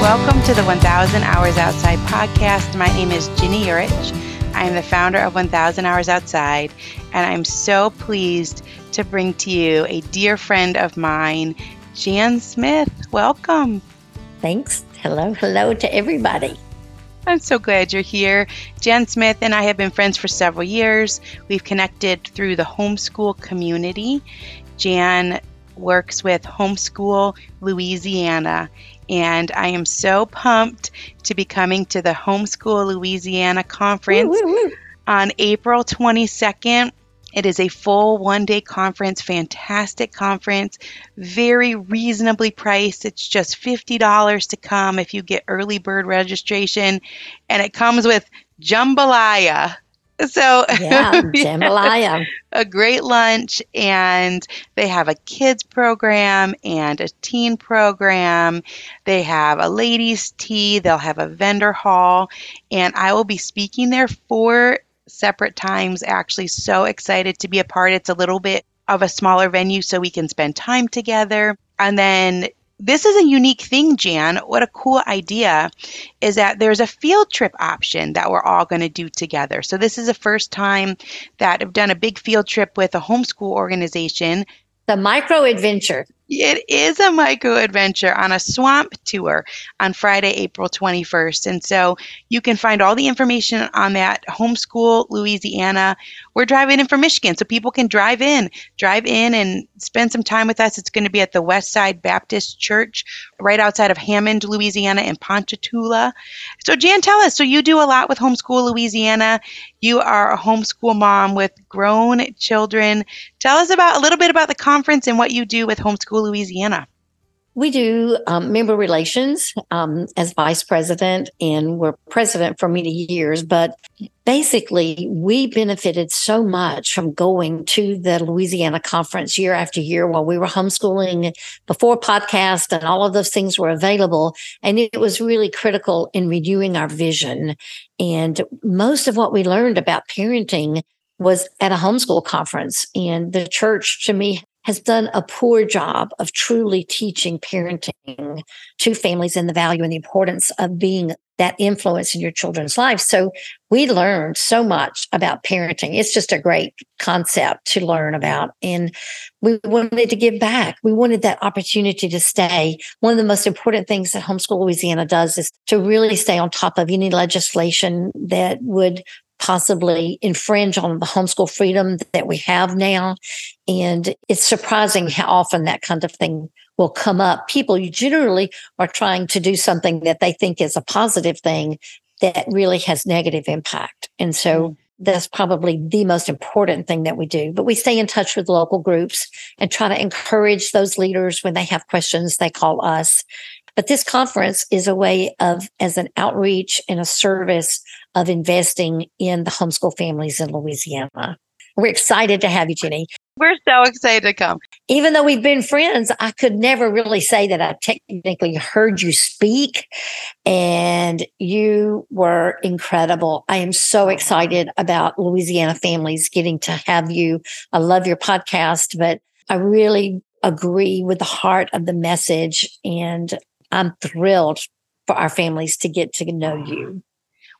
Welcome to the 1,000 Hours Outside podcast. My name is Ginny Urich. I am the founder of 1,000 Hours Outside, and I'm so pleased to bring to you a dear friend of mine, Jan Smith. Welcome. Thanks. Hello to everybody. I'm so glad you're here. Jan Smith and I have been friends for several years. We've connected through the homeschool community. Jan works with Homeschool Louisiana, and I am so pumped to be coming to the Homeschool Louisiana conference on April 22nd. It is a full one-day conference, fantastic conference, very reasonably priced. It's just $50 to come if you get early bird registration, and it comes with jambalaya. So yeah, jambalaya. A great lunch, and they have a kids program and a teen program. They have a ladies' tea. They'll have a vendor hall, and I will be speaking there for separate times. Actually, so excited to be a part. It's a little bit of a smaller venue so we can spend time together. And then this is a unique thing, Jan. What a cool idea is that there's a field trip option that we're all going to do together. So this is the first time that I've done a big field trip with a homeschool organization. The Micro Adventure. It is a micro adventure on a swamp tour on Friday, April 21st. And so you can find all the information on that Homeschool Louisiana. We're driving in from Michigan, so people can drive in and spend some time with us. It's going to be at the West Side Baptist Church right outside of Hammond, Louisiana, and Ponchatoula. So Jan, tell us, so you do a lot with Homeschool Louisiana. You are a homeschool mom with grown children. Tell us a little bit about the conference and what you do with Homeschool Louisiana. We do member relations as vice president, and we're president for many years. But basically, we benefited so much from going to the Louisiana conference year after year while we were homeschooling before podcast and all of those things were available. And it was really critical in renewing our vision. And most of what we learned about parenting was at a homeschool conference. And the church, to me, has done a poor job of truly teaching parenting to families and the value and the importance of being that influence in your children's life. So we learned so much about parenting. It's just a great concept to learn about. And we wanted to give back. We wanted that opportunity to stay. One of the most important things that Homeschool Louisiana does is to really stay on top of any legislation that would possibly infringe on the homeschool freedom that we have now. And it's surprising how often that kind of thing will come up. People generally are trying to do something that they think is a positive thing that really has negative impact. And so that's probably the most important thing that we do. But we stay in touch with local groups and try to encourage those leaders when they have questions, they call us. But this conference is a way of, as an outreach and a service of investing in the homeschool families in Louisiana. We're excited to have you, Ginny. We're so excited to come. Even though we've been friends, I could never really say that I technically heard you speak, and you were incredible. I am so excited about Louisiana families getting to have you. I love your podcast, but I really agree with the heart of the message, and I'm thrilled for our families to get to know you.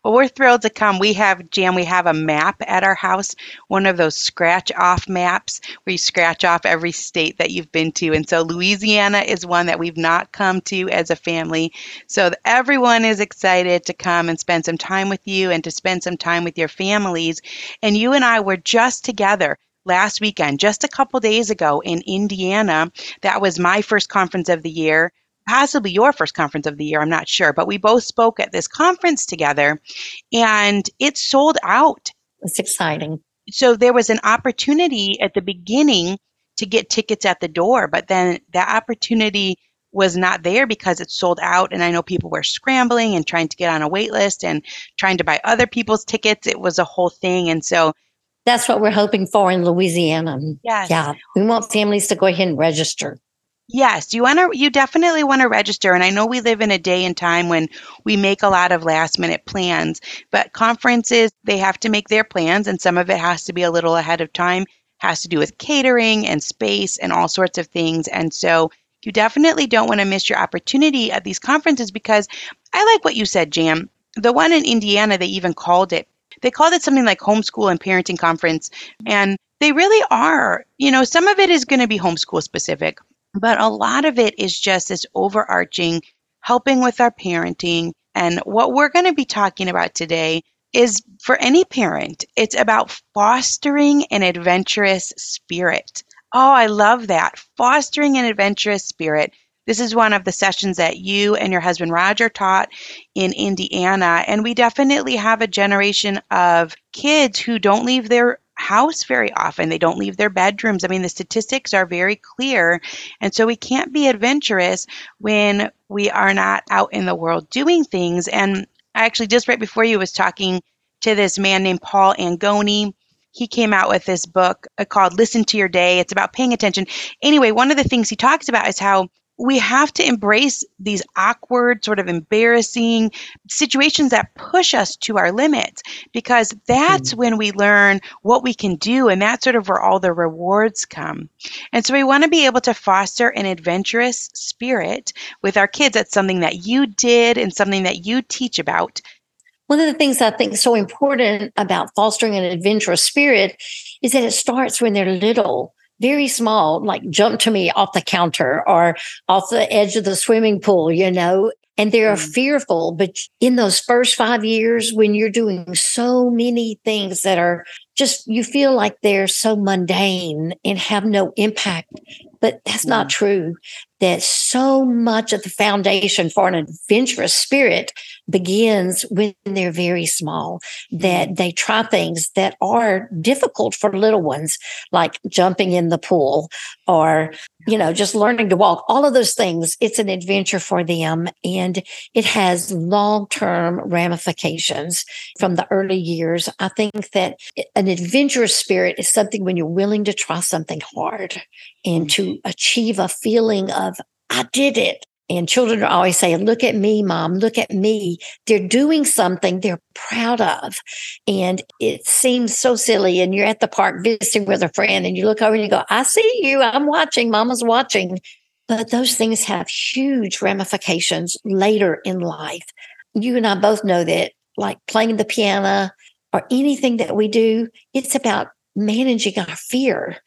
Well, we're thrilled to come. We have a map at our house, one of those scratch-off maps where you scratch off every state that you've been to. And so Louisiana is one that we've not come to as a family. So everyone is excited to come and spend some time with you and to spend some time with your families. And you and I were just together last weekend, just a couple days ago in Indiana. That was my first conference of the year. Possibly your first conference of the year, I'm not sure, but we both spoke at this conference together, and it sold out. It's exciting. So there was an opportunity at the beginning to get tickets at the door, but then that opportunity was not there because it sold out. And I know people were scrambling and trying to get on a wait list and trying to buy other people's tickets. It was a whole thing. And so that's what we're hoping for in Louisiana. Yes. Yeah. We want families to go ahead and register. Yes, you definitely want to register. And I know we live in a day and time when we make a lot of last minute plans, but conferences, they have to make their plans, and some of it has to be a little ahead of time, has to do with catering and space and all sorts of things. And so You definitely don't want to miss your opportunity at these conferences, because I like what you said, Jan. The one in Indiana, they even called it. They called it something like Homeschool and Parenting Conference. And they really are. You know, some of it is going to be homeschool specific, but a lot of it is just this overarching helping with our parenting. And what we're going to be talking about today is for any parent. It's about fostering an adventurous spirit. Oh, I love that. Fostering an adventurous spirit. This is one of the sessions that you and your husband Roger taught in Indiana. And we definitely have a generation of kids who don't leave their house very often. They don't leave their bedrooms. I mean, the statistics are very clear. And so we can't be adventurous when we are not out in the world doing things. And I actually just right before you was talking to this man named Paul Angoni. He came out with this book called Listen to Your Day. It's about paying attention. Anyway, one of the things he talks about is how we have to embrace these awkward, sort of embarrassing situations that push us to our limits, because that's when we learn what we can do, and that's sort of where all the rewards come. And so we want to be able to foster an adventurous spirit with our kids. That's something that you did and something that you teach about. One of the things I think is so important about fostering an adventurous spirit is that it starts when they're little. Very small, like jump to me off the counter or off the edge of the swimming pool, you know, and they're fearful. But in those first 5 years, when you're doing so many things that are just, you feel like they're so mundane and have no impact. But that's not true. That so much of the foundation for an adventurous spirit begins when they're very small, that they try things that are difficult for little ones, like jumping in the pool or, you know, just learning to walk, all of those things. It's an adventure for them, and it has long-term ramifications from the early years. I think that an adventurous spirit is something when you're willing to try something hard and to achieve a feeling of, I did it. And children are always saying, look at me, Mom, look at me. They're doing something they're proud of. And it seems so silly. And you're at the park visiting with a friend and you look over and you go, I see you. I'm watching. Mama's watching. But those things have huge ramifications later in life. You and I both know that, like playing the piano or anything that we do, it's about managing our fear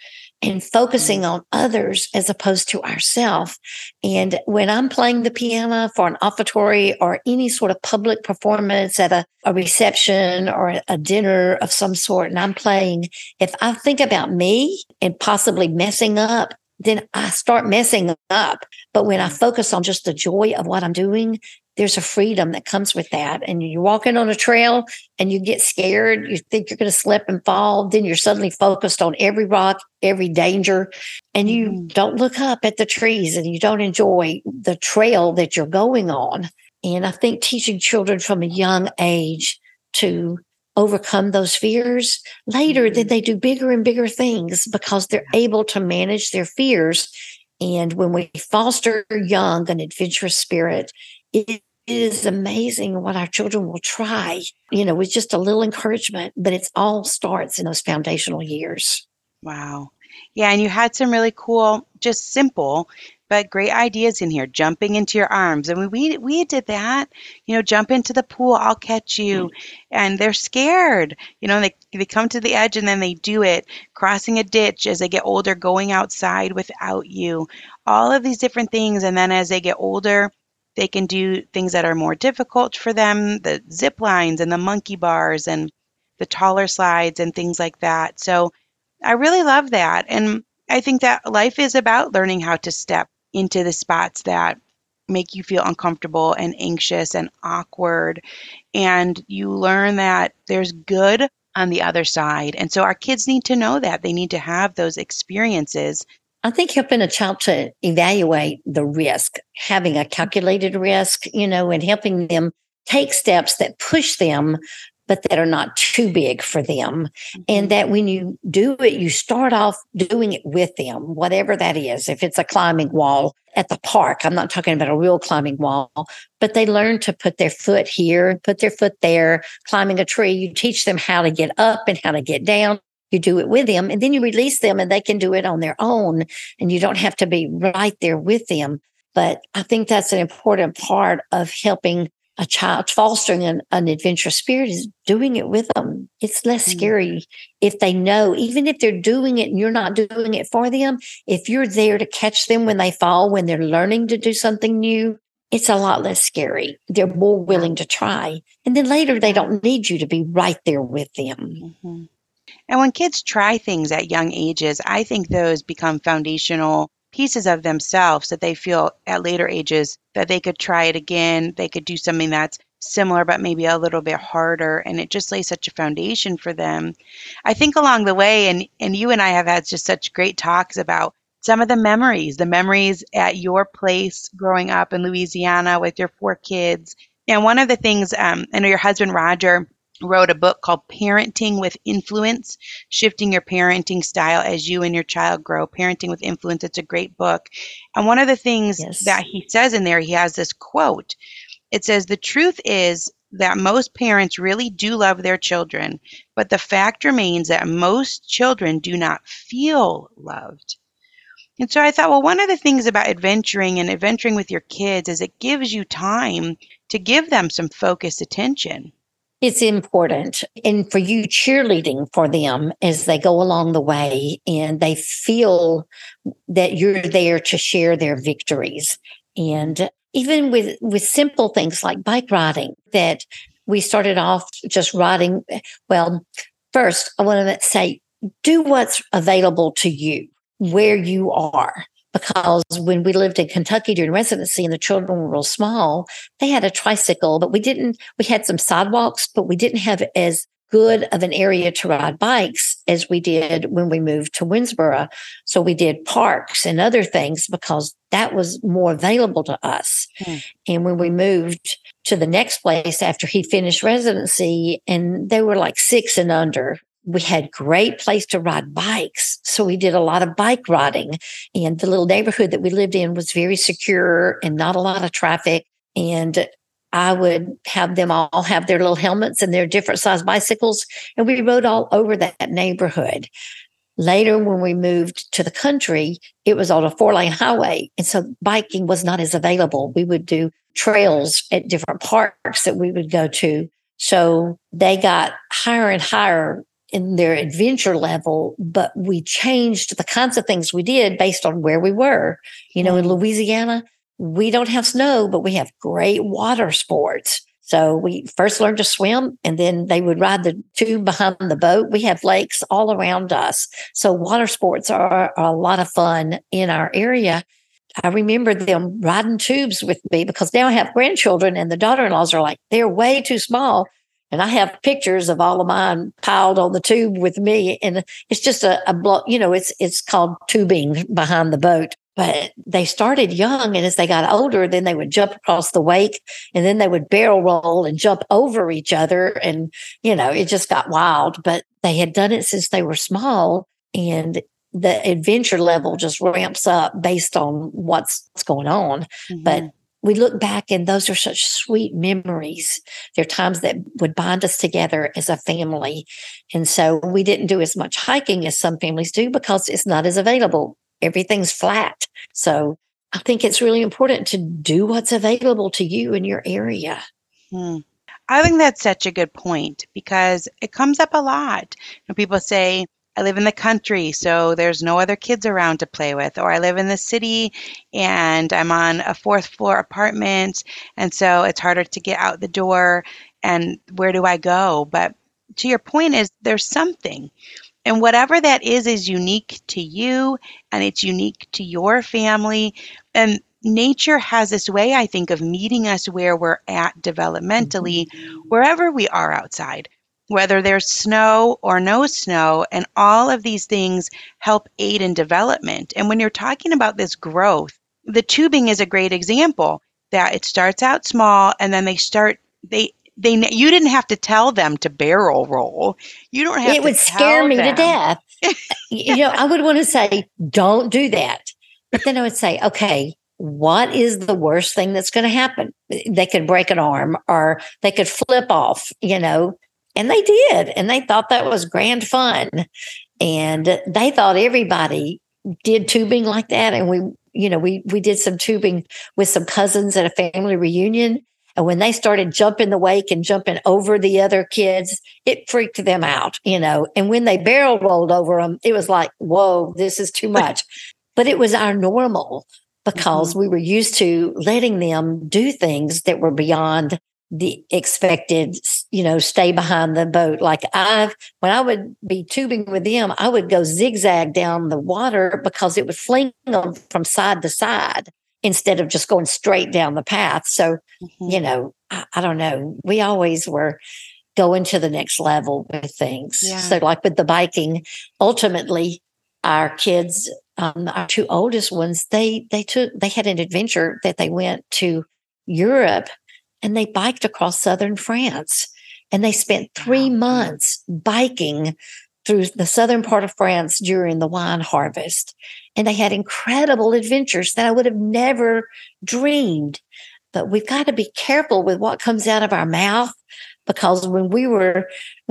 and focusing on others as opposed to ourselves. And when I'm playing the piano for an offertory or any sort of public performance at a reception or a dinner of some sort, and I'm playing, if I think about me and possibly messing up, then I start messing up. But when I focus on just the joy of what I'm doing, there's a freedom that comes with that. And you're walking on a trail and you get scared. You think you're going to slip and fall. Then you're suddenly focused on every rock, every danger, and you don't look up at the trees and you don't enjoy the trail that you're going on. And I think teaching children from a young age to overcome those fears later, then they do bigger and bigger things because they're able to manage their fears. And when we foster young an adventurous spirit, it is amazing what our children will try, you know, with just a little encouragement, but it all starts in those foundational years. Wow. Yeah. And you had some really cool, just simple, but great ideas in here. Jumping into your arms. And we did that, you know, jump into the pool, I'll catch you. And they're scared, you know, they come to the edge and then they do it. Crossing a ditch as they get older, going outside without you, all of these different things. And then as they get older, they can do things that are more difficult for them, the zip lines and the monkey bars and the taller slides and things like that. So I really love that. And I think that life is about learning how to step into the spots that make you feel uncomfortable and anxious and awkward. And you learn that there's good on the other side. And so our kids need to know that. They need to have those experiences. I think helping a child to evaluate the risk, having a calculated risk, you know, and helping them take steps that push them, but that are not too big for them. And that when you do it, you start off doing it with them, whatever that is. If it's a climbing wall at the park, I'm not talking about a real climbing wall, but they learn to put their foot here and put their foot there, climbing a tree. You teach them how to get up and how to get down. You do it with them, and then you release them, and they can do it on their own, and you don't have to be right there with them. But I think that's an important part of helping a child, fostering an adventure spirit, is doing it with them. It's less scary if they know, even if they're doing it and you're not doing it for them, if you're there to catch them when they fall, when they're learning to do something new, it's a lot less scary. They're more willing to try. And then later, they don't need you to be right there with them. Mm-hmm. And when kids try things at young ages, I think those become foundational pieces of themselves that they feel at later ages that they could try it again. They could do something that's similar, but maybe a little bit harder. And it just lays such a foundation for them. I think along the way, and you and I have had just such great talks about some of the memories at your place growing up in Louisiana with your 4 kids. And one of the things, I know your husband, Roger, wrote a book called Parenting with Influence, Shifting Your Parenting Style as You and Your Child Grow. Parenting with Influence, it's a great book. And one of the things that he says in there, he has this quote. It says, "The truth is that most parents really do love their children, but the fact remains that most children do not feel loved." And so I thought, well, one of the things about adventuring and adventuring with your kids is it gives you time to give them some focused attention. It's important. And for you cheerleading for them as they go along the way, and they feel that you're there to share their victories. And even with simple things like bike riding, that we started off just riding. Well, first, I want to say, do what's available to you where you are. Because when we lived in Kentucky during residency and the children were real small, they had a tricycle, but we had some sidewalks, but we didn't have as good of an area to ride bikes as we did when we moved to Winsboro. So we did parks and other things because that was more available to us. And when we moved to the next place after he finished residency, and they were like 6 and under, we had great place to ride bikes. So we did a lot of bike riding, and the little neighborhood that we lived in was very secure and not a lot of traffic. And I would have them all have their little helmets and their different size bicycles. And we rode all over that neighborhood. Later, when we moved to the country, it was on a 4-lane highway. And so biking was not as available. We would do trails at different parks that we would go to. So they got higher and higher in their adventure level, but we changed the kinds of things we did based on where we were. You know, in Louisiana, we don't have snow, but we have great water sports. So we first learned to swim, and then they would ride the tube behind the boat. We have lakes all around us. So water sports are a lot of fun in our area. I remember them riding tubes with me because now I have grandchildren, and the daughter-in-laws are like, they're way too small. And I have pictures of all of mine piled on the tube with me. And it's just it's called tubing behind the boat. But they started young, and as they got older, then they would jump across the wake, and then they would barrel roll and jump over each other. And, you know, it just got wild, but they had done it since they were small, and the adventure level just ramps up based on what's going on. Mm-hmm. But we look back, and those are such sweet memories. They're times that would bind us together as a family. And so we didn't do as much hiking as some families do because it's not as available. Everything's flat. So I think it's really important to do what's available to you in your area. I think that's such a good point because it comes up a lot. When people say, I live in the country, so there's no other kids around to play with. Or I live in the city, and I'm on a 4th floor apartment, and so it's harder to get out the door, and where do I go? But to your point is there's something. And whatever that is unique to you, and it's unique to your family. And nature has this way, I think, of meeting us where we're at developmentally, wherever we are outside. Whether there's snow or no snow, and all of these things help aid in development. And when you're talking about this growth, the tubing is a great example that it starts out small, and then they you didn't have to tell them to barrel roll. You don't have to tell them. It would scare me to death. You know, I would want to say, don't do that. But then I would say, okay, what is the worst thing that's going to happen? They could break an arm, or they could flip off, you know. And they did. And they thought that was grand fun. And they thought everybody did tubing like that. And we did some tubing with some cousins at a family reunion. And when they started jumping the wake and jumping over the other kids, it freaked them out, And when they barrel rolled over them, it was like, whoa, this is too much. But it was our normal because we were used to letting them do things that were beyond the expected, stay behind the boat. Like when I would be tubing with them, I would go zigzag down the water because it would fling them from side to side instead of just going straight down the path. So, I don't know. We always were going to the next level with things. Yeah. So like with the biking, ultimately our kids, our two oldest ones, they had an adventure that they went to Europe. And they biked across southern France, and they spent 3 months biking through the southern part of France during the wine harvest. And they had incredible adventures that I would have never dreamed. But we've got to be careful with what comes out of our mouth, because when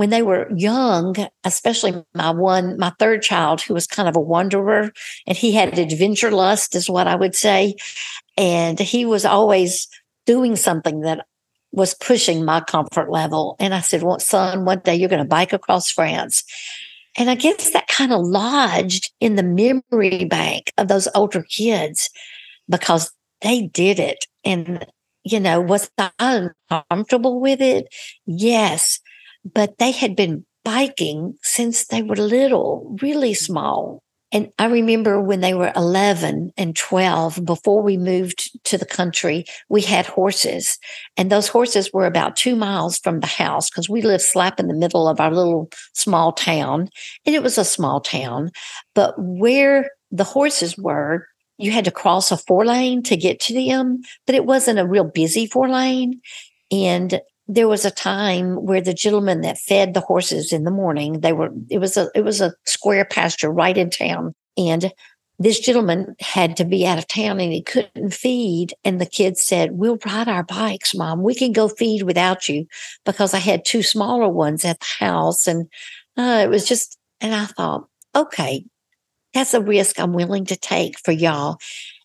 they were young, especially my third child, who was kind of a wanderer, and he had adventure lust is what I would say. And he was always doing something that was pushing my comfort level. And I said, well, son, one day you're going to bike across France. And I guess that kind of lodged in the memory bank of those older kids because they did it. And, was I uncomfortable with it? Yes. But they had been biking since they were little, really small. And I remember when they were 11 and 12, before we moved to the country, we had horses. And those horses were about 2 miles from the house because we lived slap in the middle of our little small town. And it was a small town. But where the horses were, you had to cross a 4-lane to get to them. But it wasn't a real busy 4-lane. And there was a time where the gentleman that fed the horses in the morning, it was a square pasture right in town. And this gentleman had to be out of town and he couldn't feed. And the kids said, we'll ride our bikes, Mom. We can go feed without you, because I had two smaller ones at the house. And and I thought, okay, that's a risk I'm willing to take for y'all.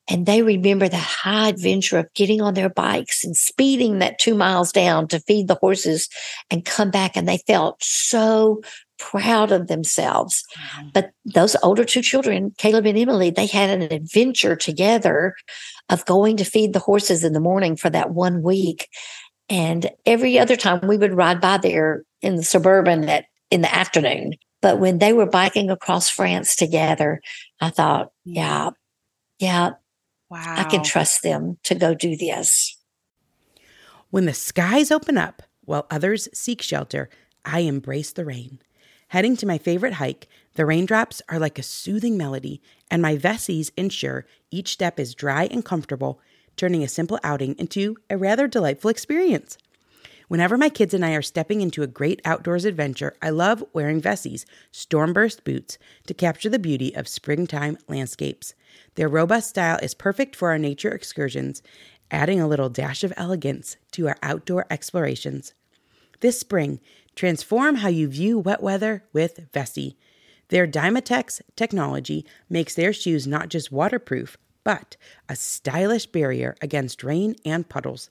And they remember the high adventure of getting on their bikes and speeding that 2 miles down to feed the horses and come back. And they felt so proud of themselves. But those older two children, Caleb and Emily, they had an adventure together of going to feed the horses in the morning for that 1 week. And every other time we would ride by there in the suburban in the afternoon. But when they were biking across France together, I thought, yeah. Wow. I can trust them to go do this. When the skies open up while others seek shelter, I embrace the rain. Heading to my favorite hike, the raindrops are like a soothing melody, and my Vessies ensure each step is dry and comfortable, turning a simple outing into a rather delightful experience. Whenever my kids and I are stepping into a great outdoors adventure, I love wearing Vessies, Stormburst boots, to capture the beauty of springtime landscapes. Their robust style is perfect for our nature excursions, adding a little dash of elegance to our outdoor explorations. This spring, transform how you view wet weather with Vessie. Their Dymatex technology makes their shoes not just waterproof, but a stylish barrier against rain and puddles.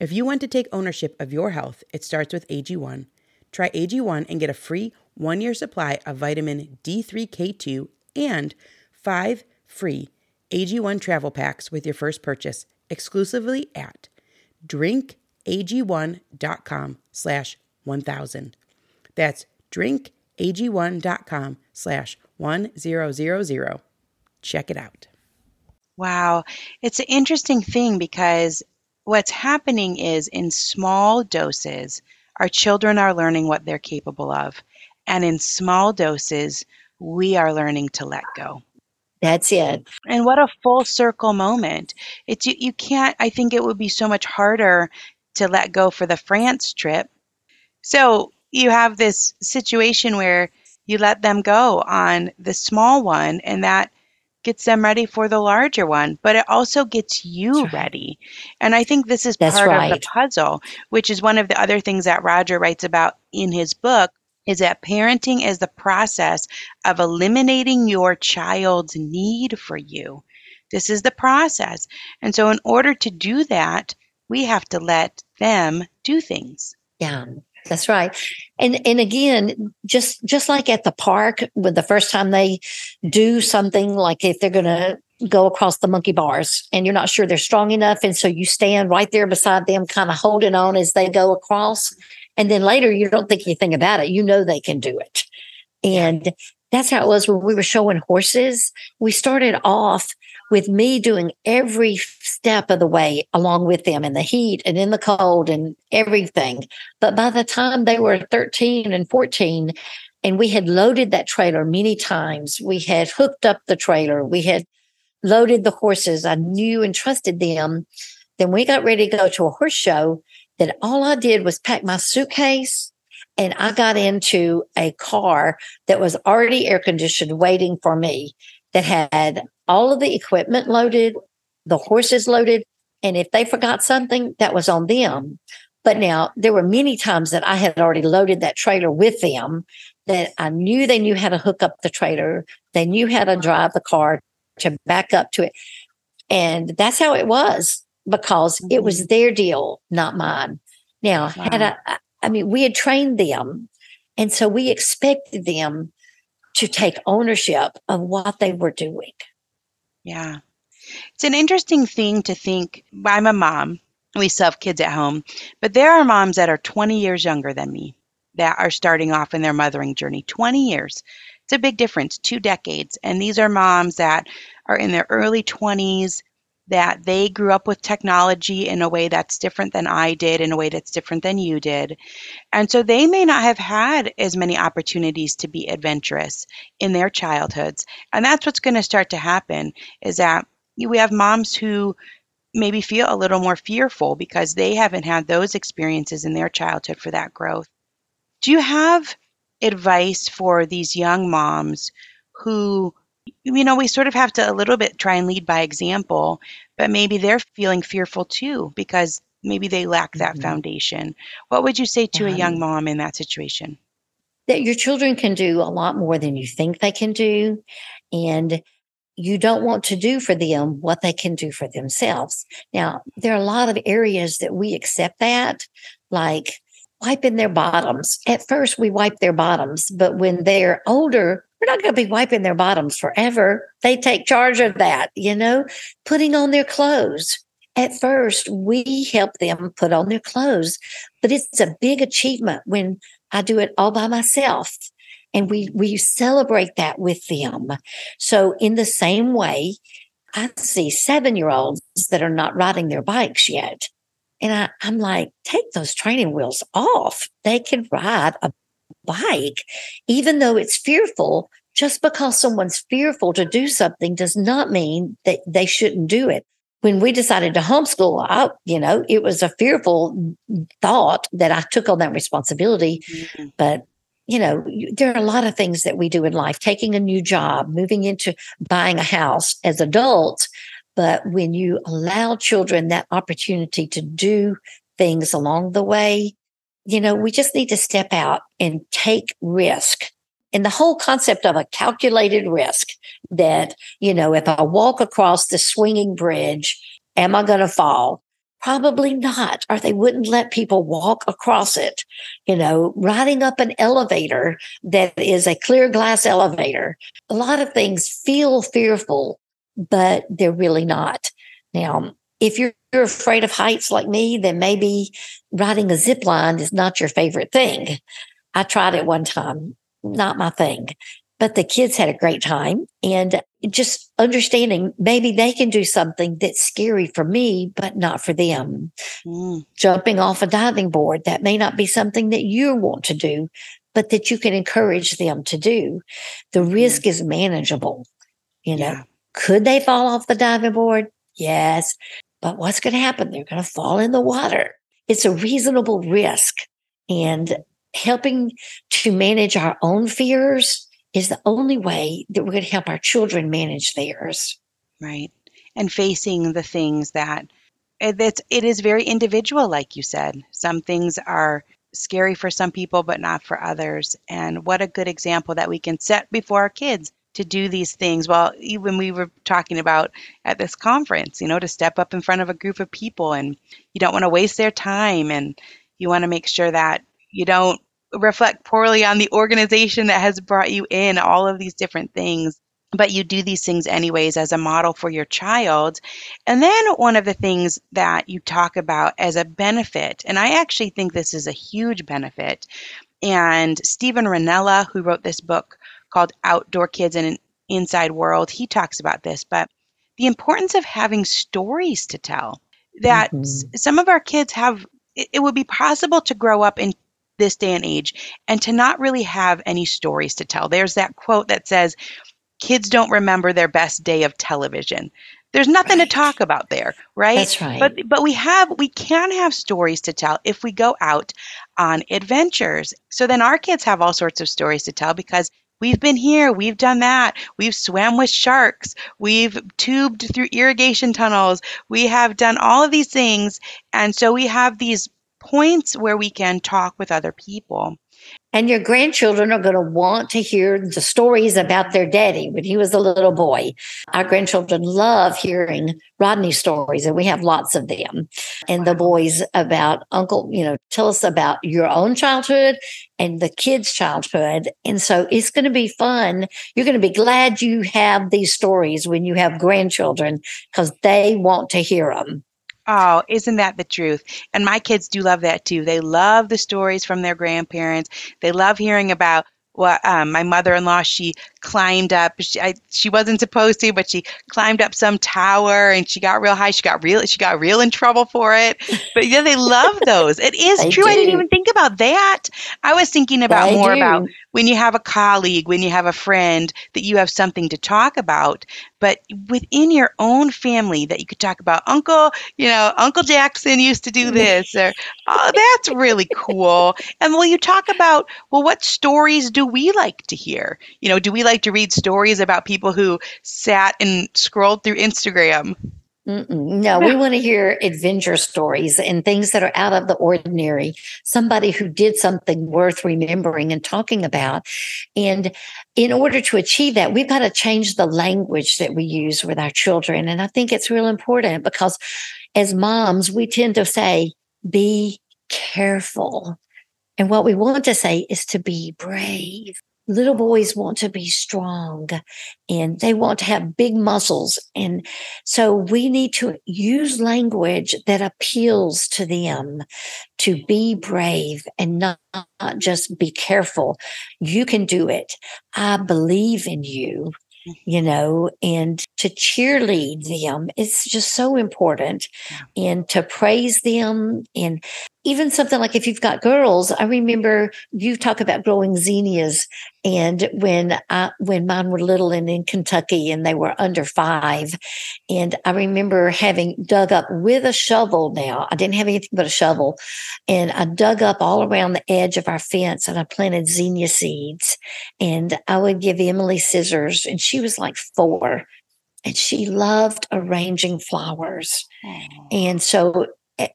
If you want to take ownership of your health, it starts with AG1. Try AG1 and get a free 1-year supply of vitamin D3K2 and 5 free AG1 travel packs with your first purchase exclusively at drinkag1.com/1000. That's drinkag1.com/1000. Check it out. Wow. It's an interesting thing because what's happening is in small doses, our children are learning what they're capable of. And in small doses, we are learning to let go. That's it. And what a full circle moment. It's you can't, I think it would be so much harder to let go for the France trip. So you have this situation where you let them go on the small one, and that gets them ready for the larger one, but it also gets you ready. And I think this is part of the puzzle, which is one of the other things that Roger writes about in his book, is that parenting is the process of eliminating your child's need for you. This is the process. And so in order to do that, we have to let them do things. Yeah, that's right. And again, just like at the park, when the first time they do something, like if they're going to go across the monkey bars and you're not sure they're strong enough, and so you stand right there beside them, kind of holding on as they go across. And then later, you don't think anything about it. You know they can do it. And that's how it was when we were showing horses. We started off with me doing every step of the way along with them in the heat and in the cold and everything. But by the time they were 13 and 14, and we had loaded that trailer many times, we had hooked up the trailer, we had loaded the horses, I knew and trusted them. Then we got ready to go to a horse show. That all I did was pack my suitcase, and I got into a car that was already air conditioned waiting for me, that had all of the equipment loaded, the horses loaded, and if they forgot something, that was on them. But now there were many times that I had already loaded that trailer with them, that I knew they knew how to hook up the trailer. They knew how to drive the car to back up to it. And that's how it was. Because it was their deal, not mine. Now, we had trained them, and so we expected them to take ownership of what they were doing. Yeah. It's an interesting thing to think. I'm a mom. We still have kids at home. But there are moms that are 20 years younger than me that are starting off in their mothering journey. 20 years. It's a big difference, 2 decades. And these are moms that are in their early 20s, that they grew up with technology in a way that's different than I did, in a way that's different than you did. And so they may not have had as many opportunities to be adventurous in their childhoods. And that's what's going to start to happen, is that we have moms who maybe feel a little more fearful because they haven't had those experiences in their childhood for that growth. Do you have advice for these young moms who, you know, we sort of have to a little bit try and lead by example, but maybe they're feeling fearful too, because maybe they lack that foundation. What would you say to a young mom in that situation? That your children can do a lot more than you think they can do. And you don't want to do for them what they can do for themselves. Now, there are a lot of areas that we accept that, like wiping their bottoms. At first, we wipe their bottoms, but when they're older, we're not going to be wiping their bottoms forever. They take charge of that, you know, putting on their clothes. At first, we help them put on their clothes, but it's a big achievement when I do it all by myself. And we celebrate that with them. So in the same way, I see 7-year-olds that are not riding their bikes yet. And I'm like, take those training wheels off. They can ride a bike, even though it's fearful. Just because someone's fearful to do something does not mean that they shouldn't do it. when we decided to homeschool, it was a fearful thought that I took on that responsibility. Mm-hmm. But, there are a lot of things that we do in life, taking a new job, moving into buying a house as adults. But when you allow children that opportunity to do things along the way, we just need to step out and take risk. And the whole concept of a calculated risk that, if I walk across the swinging bridge, am I going to fall? Probably not, or they wouldn't let people walk across it. Riding up an elevator that is a clear glass elevator. A lot of things feel fearful, but they're really not. Now, if you're afraid of heights like me, then maybe riding a zip line is not your favorite thing. I tried it one time. Not my thing, but the kids had a great time, and just understanding maybe they can do something that's scary for me, but not for them. Mm. Jumping off a diving board, that may not be something that you want to do, but that you can encourage them to do. The risk is manageable. Yeah. Could they fall off the diving board? Yes, but what's going to happen? They're going to fall in the water. It's a reasonable risk, and helping to manage our own fears is the only way that we're going to help our children manage theirs. Right. And facing the things it is very individual, like you said. Some things are scary for some people, but not for others. And what a good example that we can set before our kids to do these things. Well, even we were talking about at this conference, to step up in front of a group of people, and you don't want to waste their time, and you want to make sure that you don't reflect poorly on the organization that has brought you in, all of these different things, but you do these things anyways as a model for your child. And then one of the things that you talk about as a benefit, and I actually think this is a huge benefit, and Stephen Rinella, who wrote this book called Outdoor Kids in an Inside World, he talks about this, but the importance of having stories to tell, that some of our kids have, it would be possible to grow up in this day and age and to not really have any stories to tell. There's that quote that says, kids don't remember their best day of television. There's nothing to talk about there, right? That's right. But we can have stories to tell if we go out on adventures. So then our kids have all sorts of stories to tell because we've been here, we've done that, we've swam with sharks, we've tubed through irrigation tunnels, we have done all of these things. And so we have these points where we can talk with other people. And your grandchildren are going to want to hear the stories about their daddy when he was a little boy. Our grandchildren love hearing Rodney stories, and we have lots of them. And the boys about uncle, tell us about your own childhood and the kids' childhood. And so it's going to be fun. You're going to be glad you have these stories when you have grandchildren because they want to hear them. Oh, isn't that the truth? And my kids do love that too. They love the stories from their grandparents. They love hearing about my mother-in-law, she climbed up. She wasn't supposed to, but she climbed up some tower and she got real high. She got real in trouble for it. But yeah, they love those. It is true. I didn't even think about that. I was thinking about when you have a colleague, when you have a friend, that you have something to talk about. But within your own family, that you could talk about Uncle Jackson used to do this, or oh, that's really cool. And will you talk about, what stories do we like to hear? Do we like to read stories about people who sat and scrolled through Instagram? No, we want to hear adventure stories and things that are out of the ordinary. Somebody who did something worth remembering and talking about. And in order to achieve that, we've got to change the language that we use with our children. And I think it's real important because as moms, we tend to say, be careful. And what we want to say is to be brave. Little boys want to be strong, and they want to have big muscles. And so we need to use language that appeals to them to be brave and not just be careful. You can do it. I believe in you, and to cheerlead them. It's just so important, and to praise them. And even something like if you've got girls, I remember you talk about growing zinnias. And when mine were little and in Kentucky and they were under 5, and I remember having dug up with a shovel now. I didn't have anything but a shovel, and I dug up all around the edge of our fence and I planted zinnia seeds, and I would give Emily scissors, and she was like 4 and she loved arranging flowers. And so I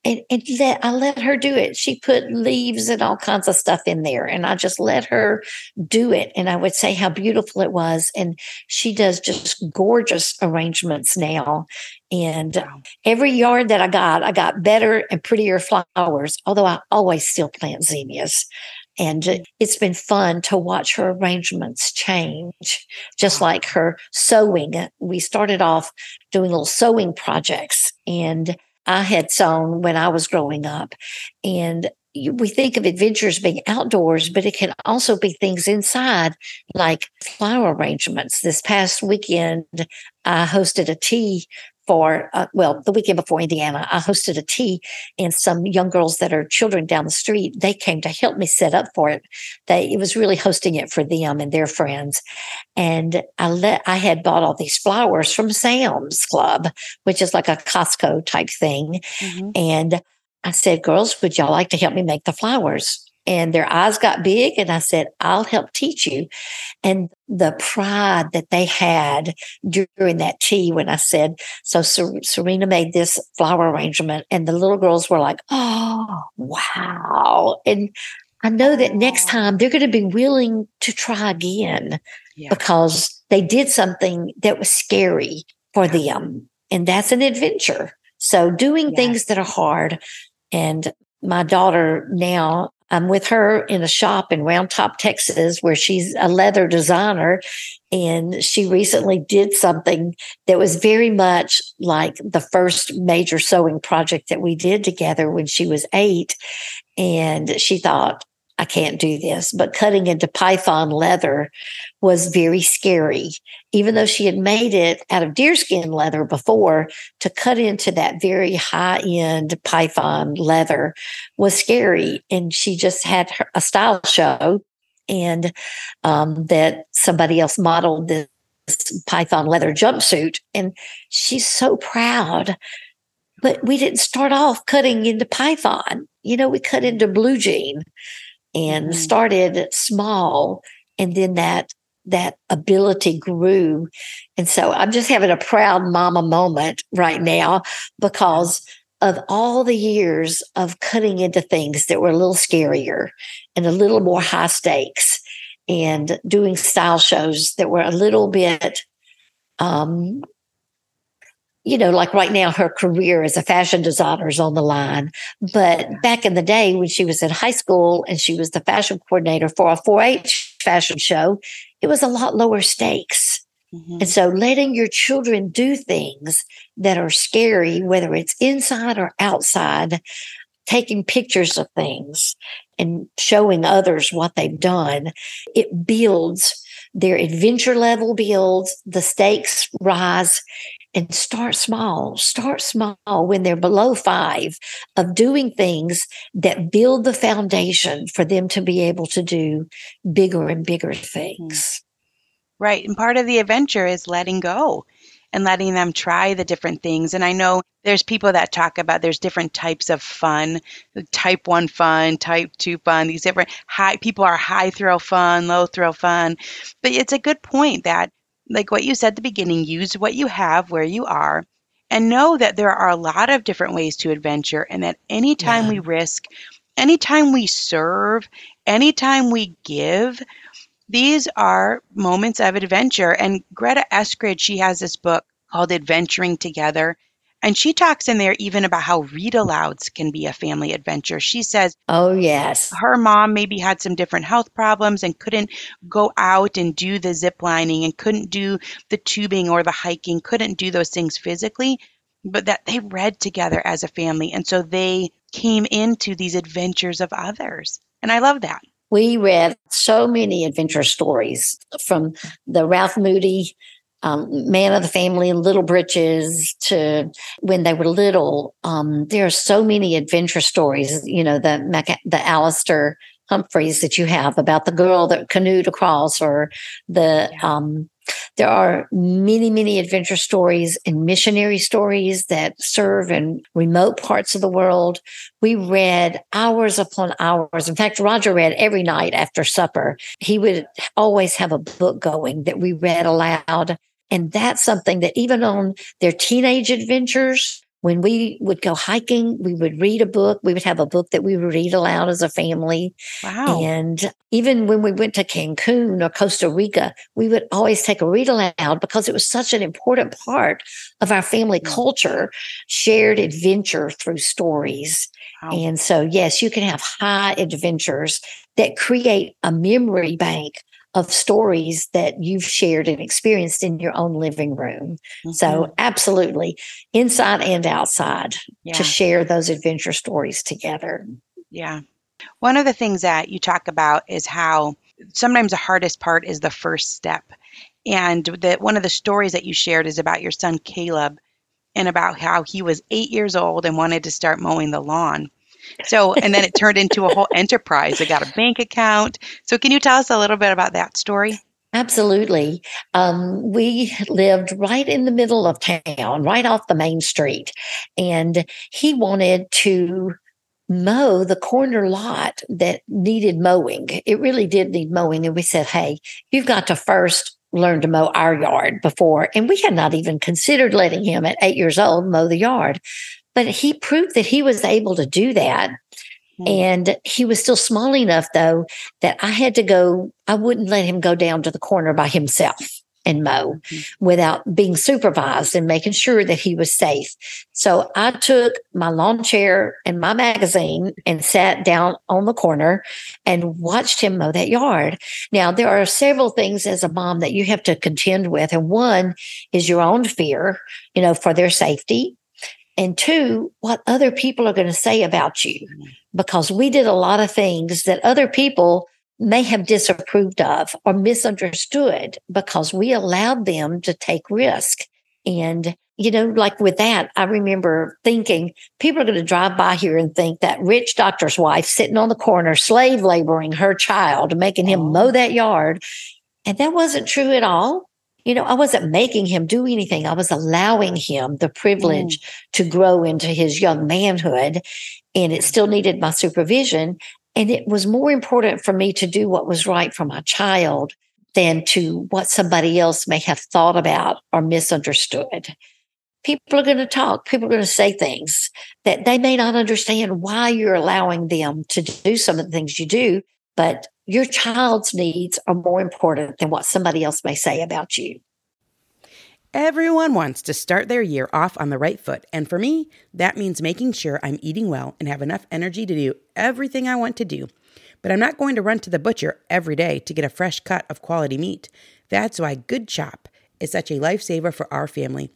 let her do it. She put leaves and all kinds of stuff in there, and I just let her do it. And I would say how beautiful it was. And she does just gorgeous arrangements now. And every yard that I got better and prettier flowers, although I always still plant zinnias. And it's been fun to watch her arrangements change, just like her sewing. We started off doing little sewing projects, and I had sewn when I was growing up. And we think of adventures being outdoors, but it can also be things inside, like flower arrangements. This past weekend, I hosted a tea the weekend before Indiana, I hosted a tea, and some young girls that are children down the street, they came to help me set up for it. It was really hosting it for them and their friends. And I had bought all these flowers from Sam's Club, which is like a Costco type thing. Mm-hmm. And I said, girls, would y'all like to help me make the flowers? And their eyes got big, and I said, I'll help teach you. And the pride that they had during that tea when I said, so Serena made this flower arrangement, and the little girls were like, oh, wow. And I know that next time they're going to be willing to try again because they did something that was scary for them. And that's an adventure. So doing things that are hard. And my daughter now, I'm with her in a shop in Round Top, Texas, where she's a leather designer, and she recently did something that was very much like the first major sewing project that we did together when she was 8, and she thought, I can't do this, but cutting into python leather was very scary. Even though she had made it out of deerskin leather before, to cut into that very high-end python leather was scary. And she just had a style show, and that somebody else modeled this python leather jumpsuit. And she's so proud. But we didn't start off cutting into python. We cut into blue jean. And started small, and then that ability grew. And so I'm just having a proud mama moment right now because of all the years of cutting into things that were a little scarier and a little more high stakes, and doing style shows that were a little bit, like right now, her career as a fashion designer is on the line. But back in the day when she was in high school and she was the fashion coordinator for a 4-H fashion show, it was a lot lower stakes. Mm-hmm. And so letting your children do things that are scary, whether it's inside or outside, taking pictures of things and showing others what they've done, it builds their adventure level, builds, the stakes rise. And start small when they're below 5, of doing things that build the foundation for them to be able to do bigger and bigger things. Right. And part of the adventure is letting go and letting them try the different things. And I know there's people that talk about there's different types of fun, type 1 fun, type 2 fun, these different people are high thrill fun, low thrill fun. But it's a good point that, like what you said at the beginning, use what you have where you are, and know that there are a lot of different ways to adventure, and that anytime we risk, anytime we serve, anytime we give, these are moments of adventure. And Greta Eskridge, she has this book called Adventuring Together, and she talks in there even about how read-alouds can be a family adventure. She says, oh, yes, her mom maybe had some different health problems and couldn't go out and do the zip lining and couldn't do the tubing or the hiking, couldn't do those things physically, but that they read together as a family. And so they came into these adventures of others. And I love that. We read so many adventure stories, from the Ralph Moody Man of the Family, Little Britches, to when they were little. There are so many adventure stories, you know, the Alistair Humphreys that you have about the girl that canoed across, or there are many, many adventure stories and missionary stories that serve in remote parts of the world. We read hours upon hours. In fact, Roger read every night after supper. He would always have a book going that we read aloud. And that's something that even on their teenage adventures, when we would go hiking, we would read a book. We would have a book that we would read aloud as a family. Wow. And even when we went to Cancun or Costa Rica, we would always take a read aloud because it was such an important part of our family culture, shared adventure through stories. Wow. And so, yes, you can have high adventures that create a memory bank of stories that you've shared and experienced in your own living room. Mm-hmm. So absolutely, inside and outside, to share those adventure stories together. Yeah. One of the things that you talk about is how sometimes the hardest part is the first step. And one of the stories that you shared is about your son, Caleb, and about how he was 8 years old and wanted to start mowing the lawn. So, and then it turned into a whole enterprise. They got a bank account. So can you tell us a little bit about that story? Absolutely. We lived right in the middle of town, right off the main street. And he wanted to mow the corner lot that needed mowing. It really did need mowing. And we said, hey, you've got to first learn to mow our yard before. And we had not even considered letting him at 8 years old mow the yard. But he proved that he was able to do that. And he was still small enough, though, that I wouldn't let him go down to the corner by himself and mow without being supervised and making sure that he was safe. So I took my lawn chair and my magazine and sat down on the corner and watched him mow that yard. Now, there are several things as a mom that you have to contend with. And one is your own fear, you know, for their safety. And two, what other people are going to say about you, because we did a lot of things that other people may have disapproved of or misunderstood because we allowed them to take risk. And, you know, like with that, I remember thinking people are going to drive by here and think that rich doctor's wife sitting on the corner, slave laboring her child, making him mow that yard. And that wasn't true at all. You know, I wasn't making him do anything. I was allowing him the privilege to grow into his young manhood, and it still needed my supervision. And it was more important for me to do what was right for my child than to what somebody else may have thought about or misunderstood. People are going to talk. People are going to say things that they may not understand why you're allowing them to do some of the things you do, but your child's needs are more important than what somebody else may say about you. Everyone wants to start their year off on the right foot. And for me, that means making sure I'm eating well and have enough energy to do everything I want to do. But I'm not going to run to the butcher every day to get a fresh cut of quality meat. That's why Good Chop is such a lifesaver for our family.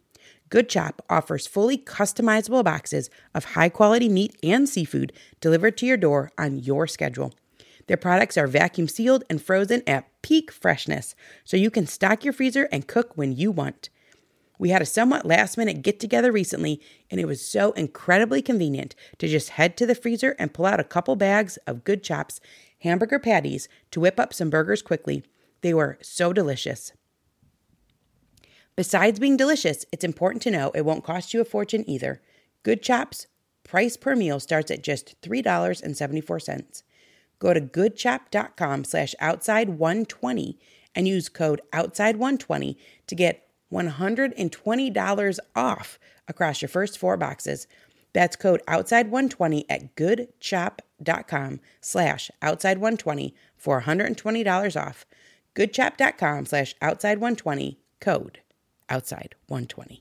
Good Chop offers fully customizable boxes of high-quality meat and seafood delivered to your door on your schedule. Their products are vacuum sealed and frozen at peak freshness, so you can stock your freezer and cook when you want. We had a somewhat last-minute get-together recently, and it was so incredibly convenient to just head to the freezer and pull out a couple bags of Good Chop's hamburger patties to whip up some burgers quickly. They were so delicious. Besides being delicious, it's important to know it won't cost you a fortune either. Good Chop's price per meal starts at just $3.74. Go to goodchop.com/outside120 and use code outside120 to get $120 off across your first four boxes. That's code outside120 at goodchop.com/outside120 for $120 off. goodchop.com/outside120, code outside120.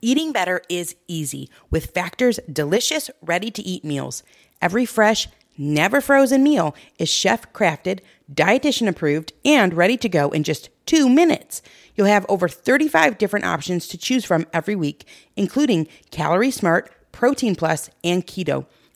Eating better is easy with Factor's delicious, ready-to-eat meals. Every fresh, never frozen meal is chef-crafted, dietitian-approved, and ready to go in just 2 minutes. You'll have over 35 different options to choose from every week, including Calorie Smart, Protein Plus, and Keto,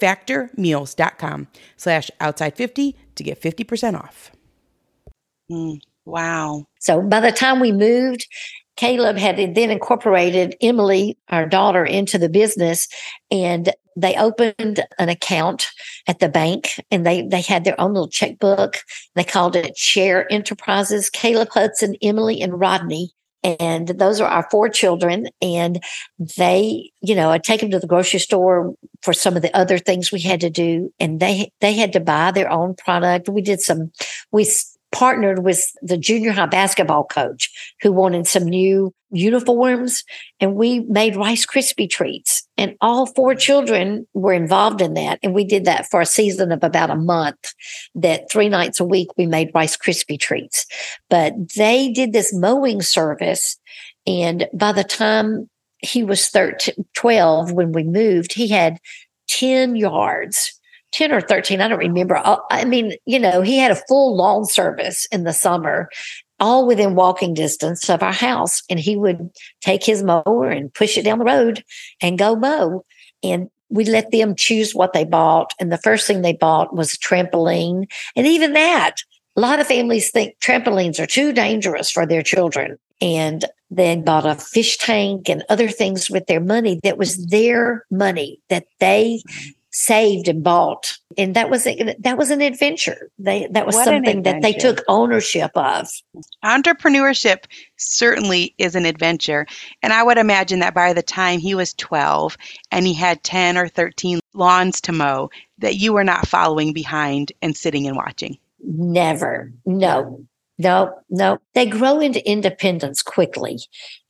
factormeals.com/outside50 to get 50% off. Wow. So by the time we moved, Caleb had then incorporated Emily, our daughter, into the business, and they opened an account at the bank, and they had their own little checkbook. They called it Share Enterprises, Caleb, Hudson, Emily, and Rodney. And those are our 4 children, and they, you know, I'd take them to the grocery store for some of the other things we had to do, and they had to buy their own product. We partnered with the junior high basketball coach who wanted some new uniforms, and we made Rice Krispie treats, and all 4 children were involved in that. And we did that for a season of about a month, that 3 nights a week we made Rice Krispie treats. But they did this mowing service, and by the time he was 12 when we moved, he had 10 yards. 10 or 13, I don't remember. I mean, you know, he had a full lawn service in the summer, all within walking distance of our house. And he would take his mower and push it down the road and go mow. And we let them choose what they bought. And the first thing they bought was a trampoline. And even that, a lot of families think trampolines are too dangerous for their children. And then bought a fish tank and other things with their money that was their money that they saved and bought. And that was an adventure. Something that they took ownership of. Entrepreneurship certainly is an adventure. And I would imagine that by the time he was 12 and he had 10 or 13 lawns to mow, that you were not following behind and sitting and watching. Never. No. They grow into independence quickly.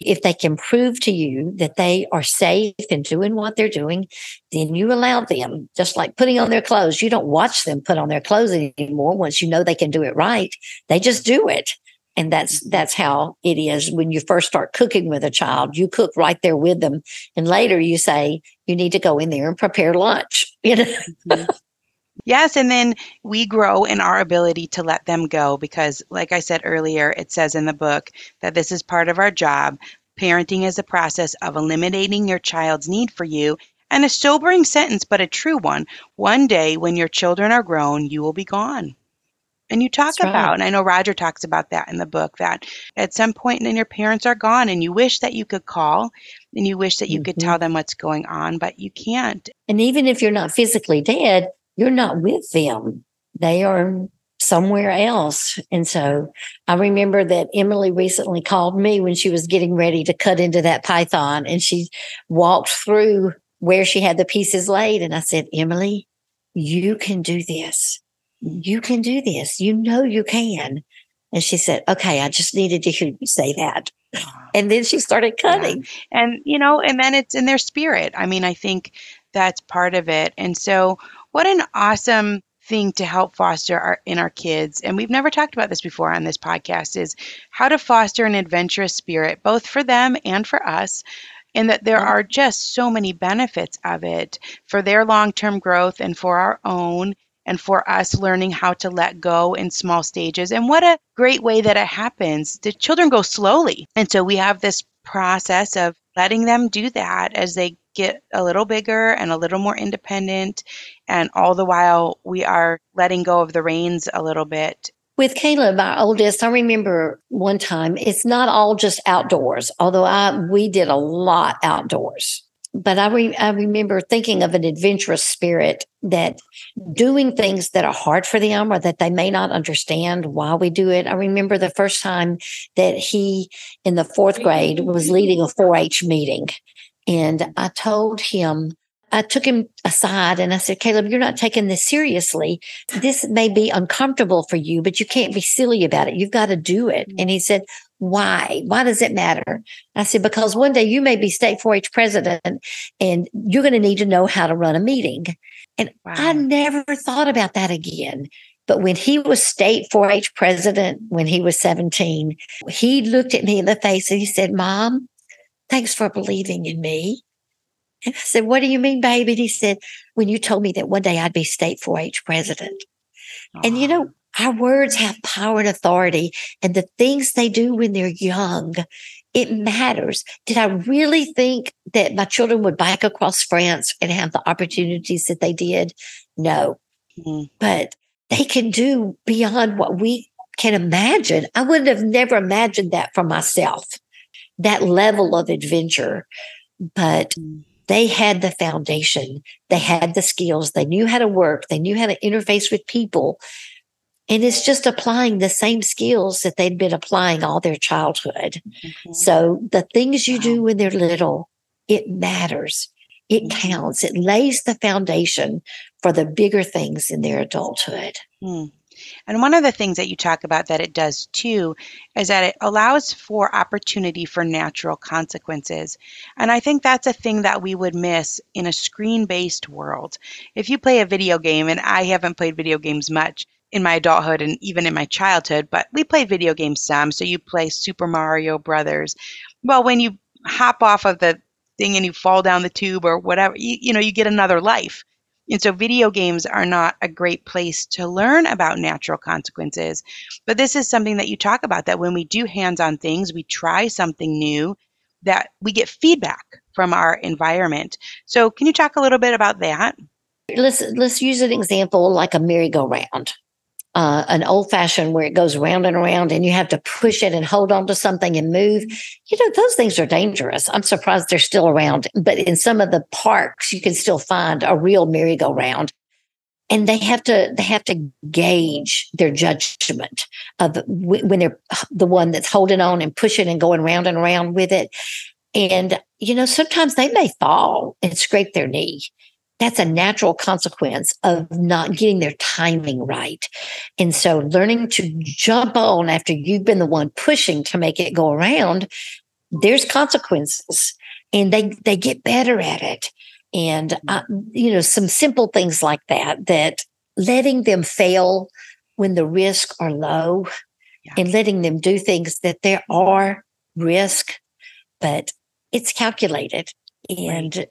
If they can prove to you that they are safe and doing what they're doing, then you allow them, just like putting on their clothes. You don't watch them put on their clothes anymore. Once you know they can do it right, they just do it. And that's how it is when you first start cooking with a child. You cook right there with them. And later you say, you need to go in there and prepare lunch. You know? Mm-hmm. Yes, and then we grow in our ability to let them go because, like I said earlier, it says in the book that this is part of our job. Parenting is a process of eliminating your child's need for you, and a sobering sentence, but a true one. One day when your children are grown, you will be gone. And you talk about, and I know Roger talks about that in the book, that at some point then your parents are gone and you wish that you could call and you wish that you could tell them what's going on, but you can't. And even if you're not physically dead, you're not with them. They are somewhere else. And so I remember that Emily recently called me when she was getting ready to cut into that python, and she walked through where she had the pieces laid. And I said, Emily, you can do this. You can do this. You know you can. And she said, okay, I just needed to hear you say that. And then she started cutting. Yeah. And, you know, and then it's in their spirit. I mean, I think that's part of it. And so what an awesome thing to help foster in our kids. And we've never talked about this before on this podcast, is how to foster an adventurous spirit, both for them and for us. And that there are just so many benefits of it for their long-term growth and for our own, and for us learning how to let go in small stages. And what a great way that it happens. The children go slowly. And so we have this process of letting them do that as they get a little bigger and a little more independent. And all the while we are letting go of the reins a little bit. With Caleb, our oldest, I remember one time, it's not all just outdoors, although we did a lot outdoors. But I remember thinking of an adventurous spirit, that doing things that are hard for them or that they may not understand why we do it. I remember the first time that he, in the fourth grade, was leading a 4-H meeting. And I told him, I took him aside and I said, Caleb, you're not taking this seriously. This may be uncomfortable for you, but you can't be silly about it. You've got to do it. And he said, why? Why does it matter? I said, because one day you may be state 4-H president and you're going to need to know how to run a meeting. And wow. I never thought about that again. But when he was state 4-H president, when he was 17, he looked at me in the face and he said, Mom, thanks for believing in me. And I said, what do you mean, baby? And he said, when you told me that one day I'd be state 4-H president. Wow. And, you know, our words have power and authority, and the things they do when they're young, it matters. Did I really think that my children would bike across France and have the opportunities that they did? No. Mm-hmm. But they can do beyond what we can imagine. I wouldn't have never imagined that for myself, that level of adventure. But they had the foundation. They had the skills. They knew how to work. They knew how to interface with people. And it's just applying the same skills that they'd been applying all their childhood. Mm-hmm. So the things you do when they're little, it matters. It mm-hmm. counts. It lays the foundation for the bigger things in their adulthood. Mm. And one of the things that you talk about that it does too is that it allows for opportunity for natural consequences. And I think that's a thing that we would miss in a screen-based world. If you play a video game, and I haven't played video games much in my adulthood and even in my childhood, but we played video games some. So you play Super Mario Brothers. Well, when you hop off of the thing and you fall down the tube or whatever, you know, you get another life. And so video games are not a great place to learn about natural consequences. But this is something that you talk about, that when we do hands-on things, we try something new, that we get feedback from our environment. So can you talk a little bit about that? Let's use an example like a merry-go-round, an old-fashioned where it goes round and around and you have to push it and hold on to something and move. You know, those things are dangerous. I'm surprised they're still around. But in some of the parks, you can still find a real merry-go-round. And they have to gauge their judgment of when they're the one that's holding on and pushing and going round and around with it. And, you know, sometimes they may fall and scrape their knee. That's a natural consequence of not getting their timing right. And so learning to jump on after you've been the one pushing to make it go around, there's consequences, and they get better at it. And, you know, some simple things like that, that letting them fail when the risks are low and letting them do things that there are risk, but it's calculated. And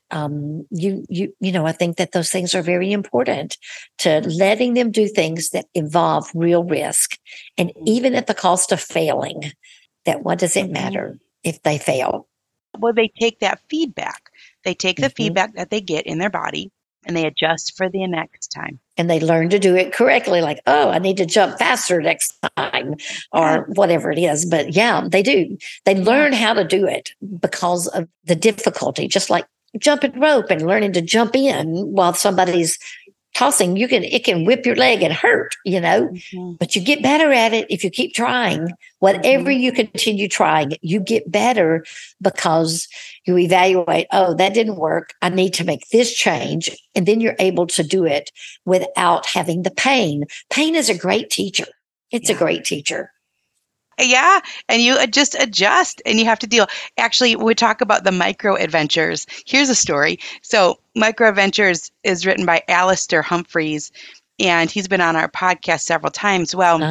you know, I think that those things are very important, to letting them do things that involve real risk. And even at the cost of failing, that what does it matter if they fail? Well, they take that feedback. They take the feedback that they get in their body and they adjust for the next time. And they learn to do it correctly, like, oh, I need to jump faster next time or whatever it is. But yeah, they do. They learn how to do it because of the difficulty, just like jumping rope and learning to jump in while somebody's tossing. It can whip your leg and hurt, you know, but you get better at it if you keep trying. Whatever you continue trying, you get better because you evaluate, oh, that didn't work. I need to make this change. And then you're able to do it without having the pain. Pain is a great teacher. It's a great teacher. Yeah. And you just adjust and you have to deal. Actually, we talk about the Micro Adventures. Here's a story. So Micro Adventures is written by Alistair Humphreys, and he's been on our podcast several times. Well,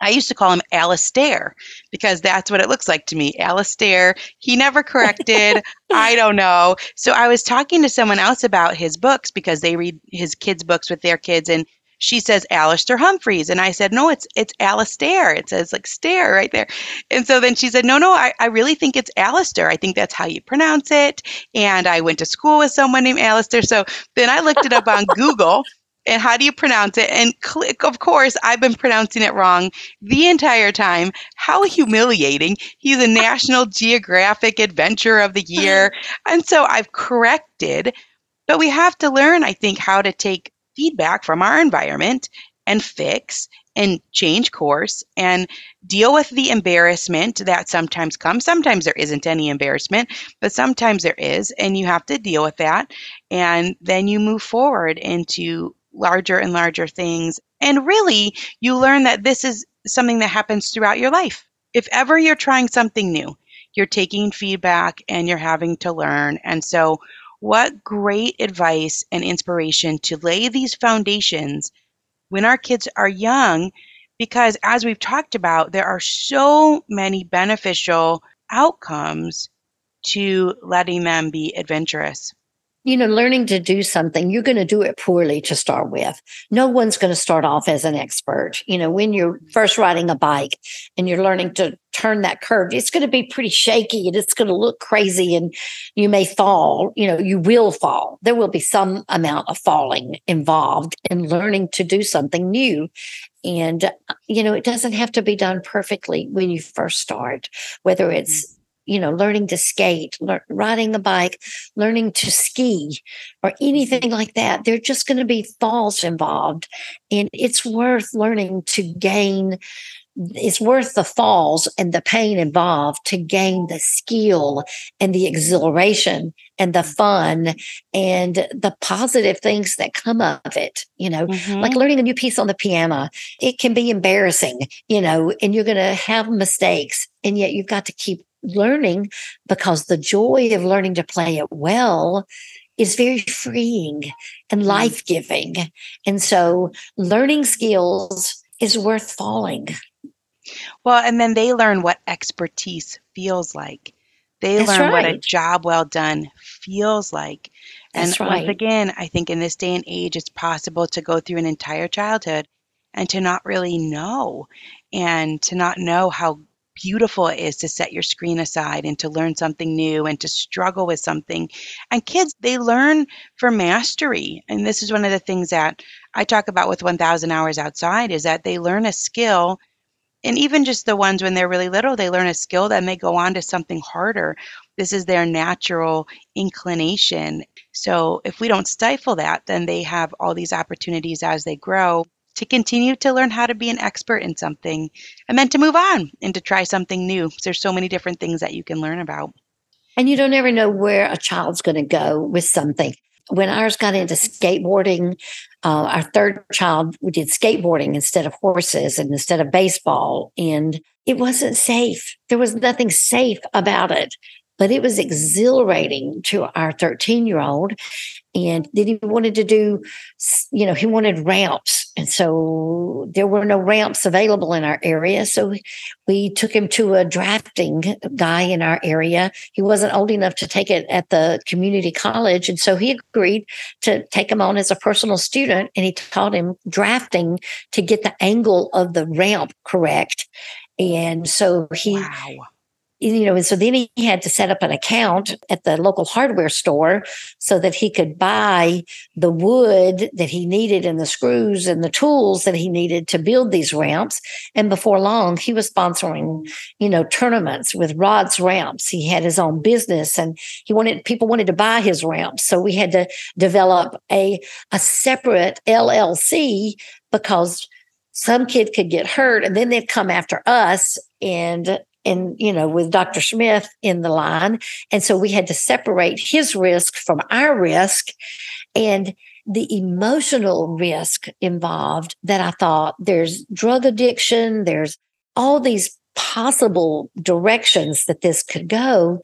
I used to call him Alistair because that's what it looks like to me. Alistair, he never corrected. I don't know. So I was talking to someone else about his books because they read his kids' books with their kids, and she says Alistair Humphreys. And I said, no, it's Alistair. It says like stare right there. And so then she said, no, I really think it's Alistair. I think that's how you pronounce it. And I went to school with someone named Alistair. So then I looked it up on Google and how do you pronounce it? And click, of course, I've been pronouncing it wrong the entire time. How humiliating. He's a National Geographic Adventurer of the Year. And so I've corrected, but we have to learn, I think, how to take feedback from our environment and fix and change course and deal with the embarrassment that sometimes comes. Sometimes there isn't any embarrassment, but sometimes there is, and you have to deal with that. And then you move forward into larger and larger things. And really, you learn that this is something that happens throughout your life. If ever you're trying something new, you're taking feedback and you're having to learn. And so what great advice and inspiration to lay these foundations when our kids are young, because as we've talked about, there are so many beneficial outcomes to letting them be adventurous. You know, learning to do something, you're going to do it poorly to start with. No one's going to start off as an expert. You know, when you're first riding a bike and you're learning to turn that curve, it's going to be pretty shaky and it's going to look crazy and you may fall. You know, you will fall. There will be some amount of falling involved in learning to do something new. And, you know, it doesn't have to be done perfectly when you first start, whether it's, you know, learning to skate, riding the bike, learning to ski, or anything like that. There are just going to be falls involved. And it's worth learning to gain, it's worth the falls and the pain involved to gain the skill and the exhilaration and the fun and the positive things that come of it, you know, like learning a new piece on the piano. It can be embarrassing, you know, and you're going to have mistakes, and yet you've got to keep learning, because the joy of learning to play it well is very freeing and life-giving. And so learning skills is worth falling. Well, and then they learn what expertise feels like. They learn what a job well done feels like. And once again, I think in this day and age, it's possible to go through an entire childhood and to not really know, and to not know how beautiful it is to set your screen aside and to learn something new and to struggle with something. And kids, they learn for mastery. And this is one of the things that I talk about with 1,000 Hours Outside, is that they learn a skill. And even just the ones when they're really little, they learn a skill, then they go on to something harder. This is their natural inclination. So if we don't stifle that, then they have all these opportunities as they grow to continue to learn how to be an expert in something, and then to move on and to try something new. There's so many different things that you can learn about. And you don't ever know where a child's going to go with something. When ours got into skateboarding, our third child, we did skateboarding instead of horses and instead of baseball. And it wasn't safe. There was nothing safe about it. But it was exhilarating to our 13-year-old. And then he wanted to do, you know, he wanted ramps. And so there were no ramps available in our area. So we took him to a drafting guy in our area. He wasn't old enough to take it at the community college. And so he agreed to take him on as a personal student. And he taught him drafting to get the angle of the ramp correct. And so he... Wow. You know, and so then he had to set up an account at the local hardware store so that he could buy the wood that he needed and the screws and the tools that he needed to build these ramps. And before long, he was sponsoring, you know, tournaments with Rod's Ramps. He had his own business, and he wanted, people wanted to buy his ramps. So we had to develop a separate LLC, because some kid could get hurt and then they'd come after us, and, you know, with Dr. Smith in the line. And so we had to separate his risk from our risk, and the emotional risk involved that I thought there's drug addiction, there's all these possible directions that this could go.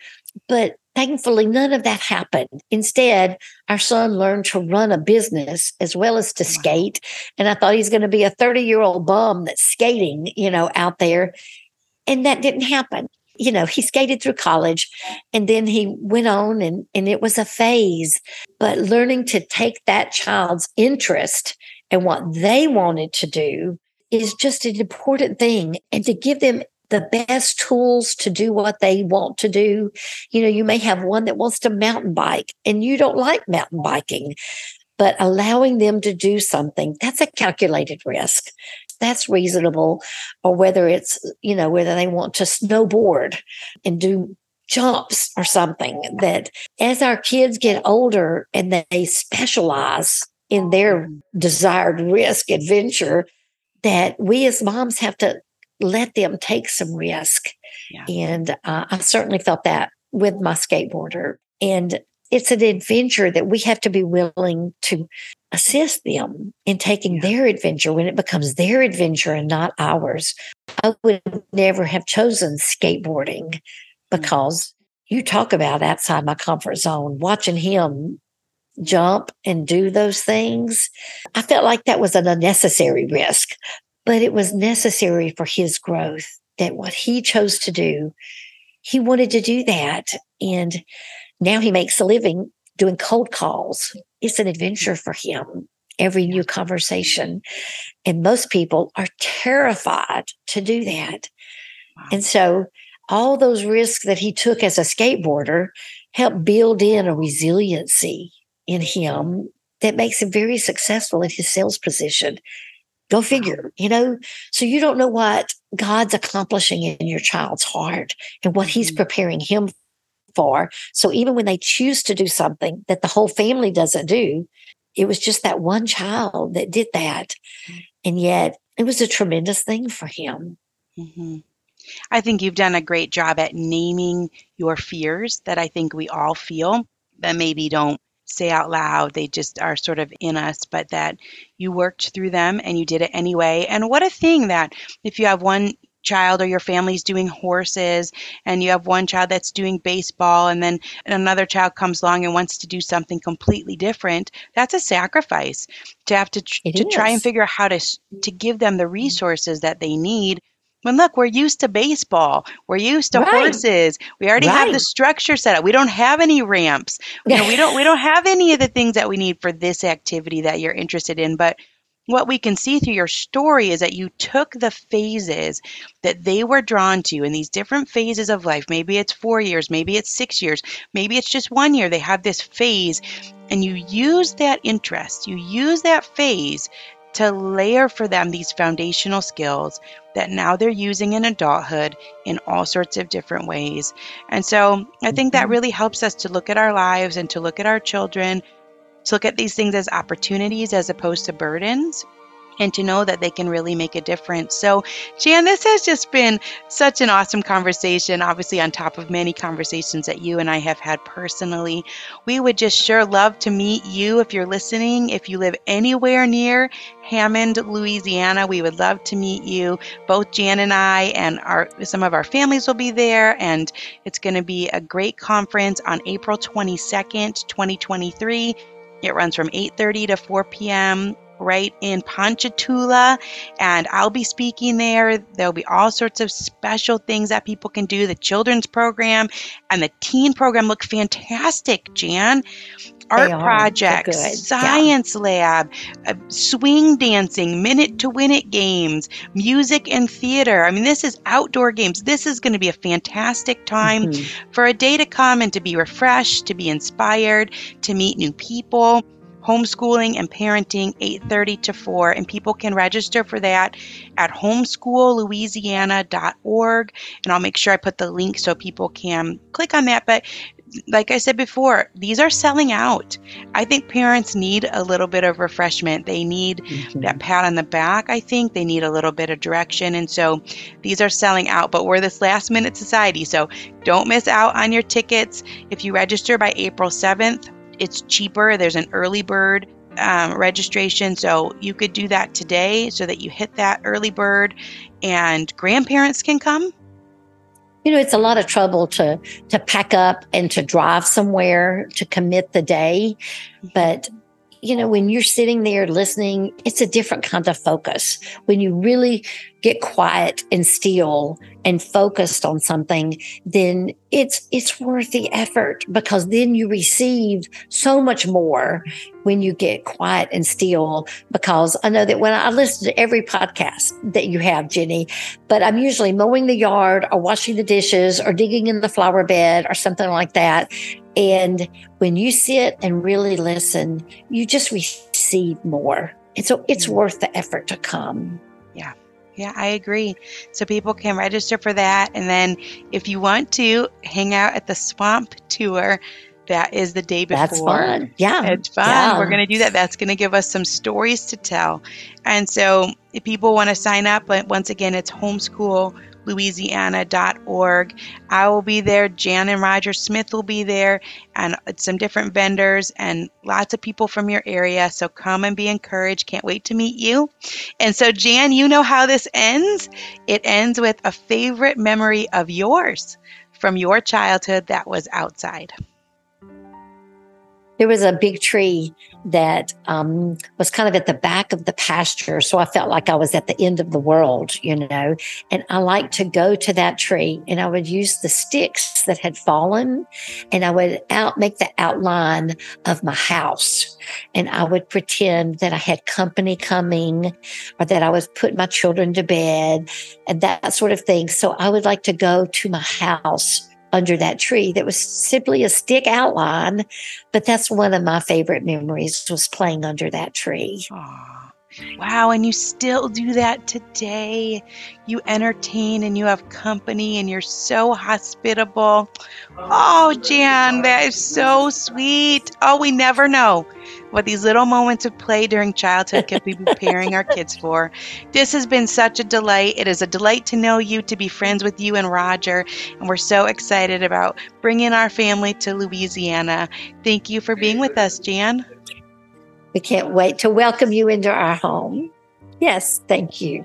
But thankfully, none of that happened. Instead, our son learned to run a business as well as to skate. And I thought he's going to be a 30-year-old bum that's skating, you know, out there. And that didn't happen. You know, he skated through college, and then he went on, and it was a phase. But learning to take that child's interest and what they wanted to do is just an important thing, and to give them the best tools to do what they want to do. You know, you may have one that wants to mountain bike, and you don't like mountain biking, but allowing them to do something, that's a calculated risk. That's reasonable. Or whether it's, you know, whether they want to snowboard and do jumps or something, that as our kids get older and they specialize in their desired risk adventure, that we as moms have to let them take some risk. Yeah. And I certainly felt that with my skateboarder. And it's an adventure that we have to be willing to assist them in taking their adventure when it becomes their adventure and not ours. I would never have chosen skateboarding because you talk about outside my comfort zone, watching him jump and do those things. I felt like that was an unnecessary risk, but it was necessary for his growth, that what he chose to do, he wanted to do that. And now he makes a living doing cold calls. It's an adventure for him, every new conversation. And most people are terrified to do that. Wow. And so all those risks that he took as a skateboarder helped build in a resiliency in him that makes him very successful in his sales position. Go figure, you know? So you don't know what God's accomplishing in your child's heart and what he's preparing him for. So even when they choose to do something that the whole family doesn't do, it was just that one child that did that. And yet it was a tremendous thing for him. Mm-hmm. I think you've done a great job at naming your fears that I think we all feel that maybe don't say out loud. They just are sort of in us, but that you worked through them and you did it anyway. And what a thing that if you have one child or your family's doing horses and you have one child that's doing baseball and then another child comes along and wants to do something completely different, that's a sacrifice to have to try and figure out how to give them the resources that they need. When look, we're used to baseball. We're used to horses. We already have the structure set up. We don't have any ramps. You know, we don't have any of the things that we need for this activity that you're interested in. But what we can see through your story is that you took the phases that they were drawn to in these different phases of life. Maybe it's 4 years, maybe it's 6 years, maybe it's just 1 year. They have this phase and you use that interest, you use that phase to layer for them these foundational skills that now they're using in adulthood in all sorts of different ways. And so I think that really helps us to look at our lives and to look at our children, to look at these things as opportunities as opposed to burdens, and to know that they can really make a difference. So, Jan, this has just been such an awesome conversation, obviously on top of many conversations that you and I have had personally. We would just sure love to meet you if you're listening. If you live anywhere near Hammond, Louisiana, we would love to meet you. Both Jan and I and some of our families will be there, and it's going to be a great conference on April 22nd, 2023. It runs from 8:30 to 4 p.m. right in Ponchatoula, and I'll be speaking there. There'll be all sorts of special things that people can do. The children's program and the teen program look fantastic, Jan. Art projects, science lab, swing dancing, minute to win it games, music and theater. I mean, this is outdoor games. This is going to be a fantastic time for a day to come and to be refreshed, to be inspired, to meet new people. Homeschooling and Parenting, 8:30 to 4, and people can register for that at homeschoollouisiana.org, and I'll make sure I put the link so people can click on that. But like I said before, these are selling out. I think parents need a little bit of refreshment. They need that pat on the back, I think. They need a little bit of direction. And so these are selling out, but we're this last minute society, so don't miss out on your tickets. If you register by April 7th, it's cheaper. There's an early bird registration. So you could do that today so that you hit that early bird, and grandparents can come. You know, it's a lot of trouble to pack up and to drive somewhere to commit the day. But, you know, when you're sitting there listening, it's a different kind of focus. When you really get quiet and still and focused on something, then it's worth the effort, because then you receive so much more when you get quiet and still. Because I know that when I listen to every podcast that you have, Ginny, but I'm usually mowing the yard or washing the dishes or digging in the flower bed or something like that. And when you sit and really listen, you just receive more. And so it's worth the effort to come. Yeah, I agree. So people can register for that. And then if you want to hang out at the swamp tour, that is the day before. That's fun. Yeah. It's fun. Yeah. We're going to do that. That's going to give us some stories to tell. And so if people want to sign up, but once again, it's homeschoollouisiana.org. I will be there. Jan and Roger Smith will be there, and some different vendors and lots of people from your area. So come and be encouraged. Can't wait to meet you. And so, Jan, you know how this ends. It ends with a favorite memory of yours from your childhood that was outside. There was a big tree that was kind of at the back of the pasture. So I felt like I was at the end of the world, you know, and I liked to go to that tree, and I would use the sticks that had fallen, and I would make the outline of my house, and I would pretend that I had company coming, or that I was putting my children to bed and that sort of thing. So I would like to go to my house under that tree that was simply a stick outline. But that's one of my favorite memories, was playing under that tree. Oh, wow. And you still do that today. You entertain and you have company and you're so hospitable. Oh, Jan, that is so sweet. Oh, we never know what these little moments of play during childhood could be preparing our kids for. This has been such a delight. It is a delight to know you, to be friends with you and Roger. And we're so excited about bringing our family to Louisiana. Thank you for being with us, Jan. We can't wait to welcome you into our home. Yes, thank you.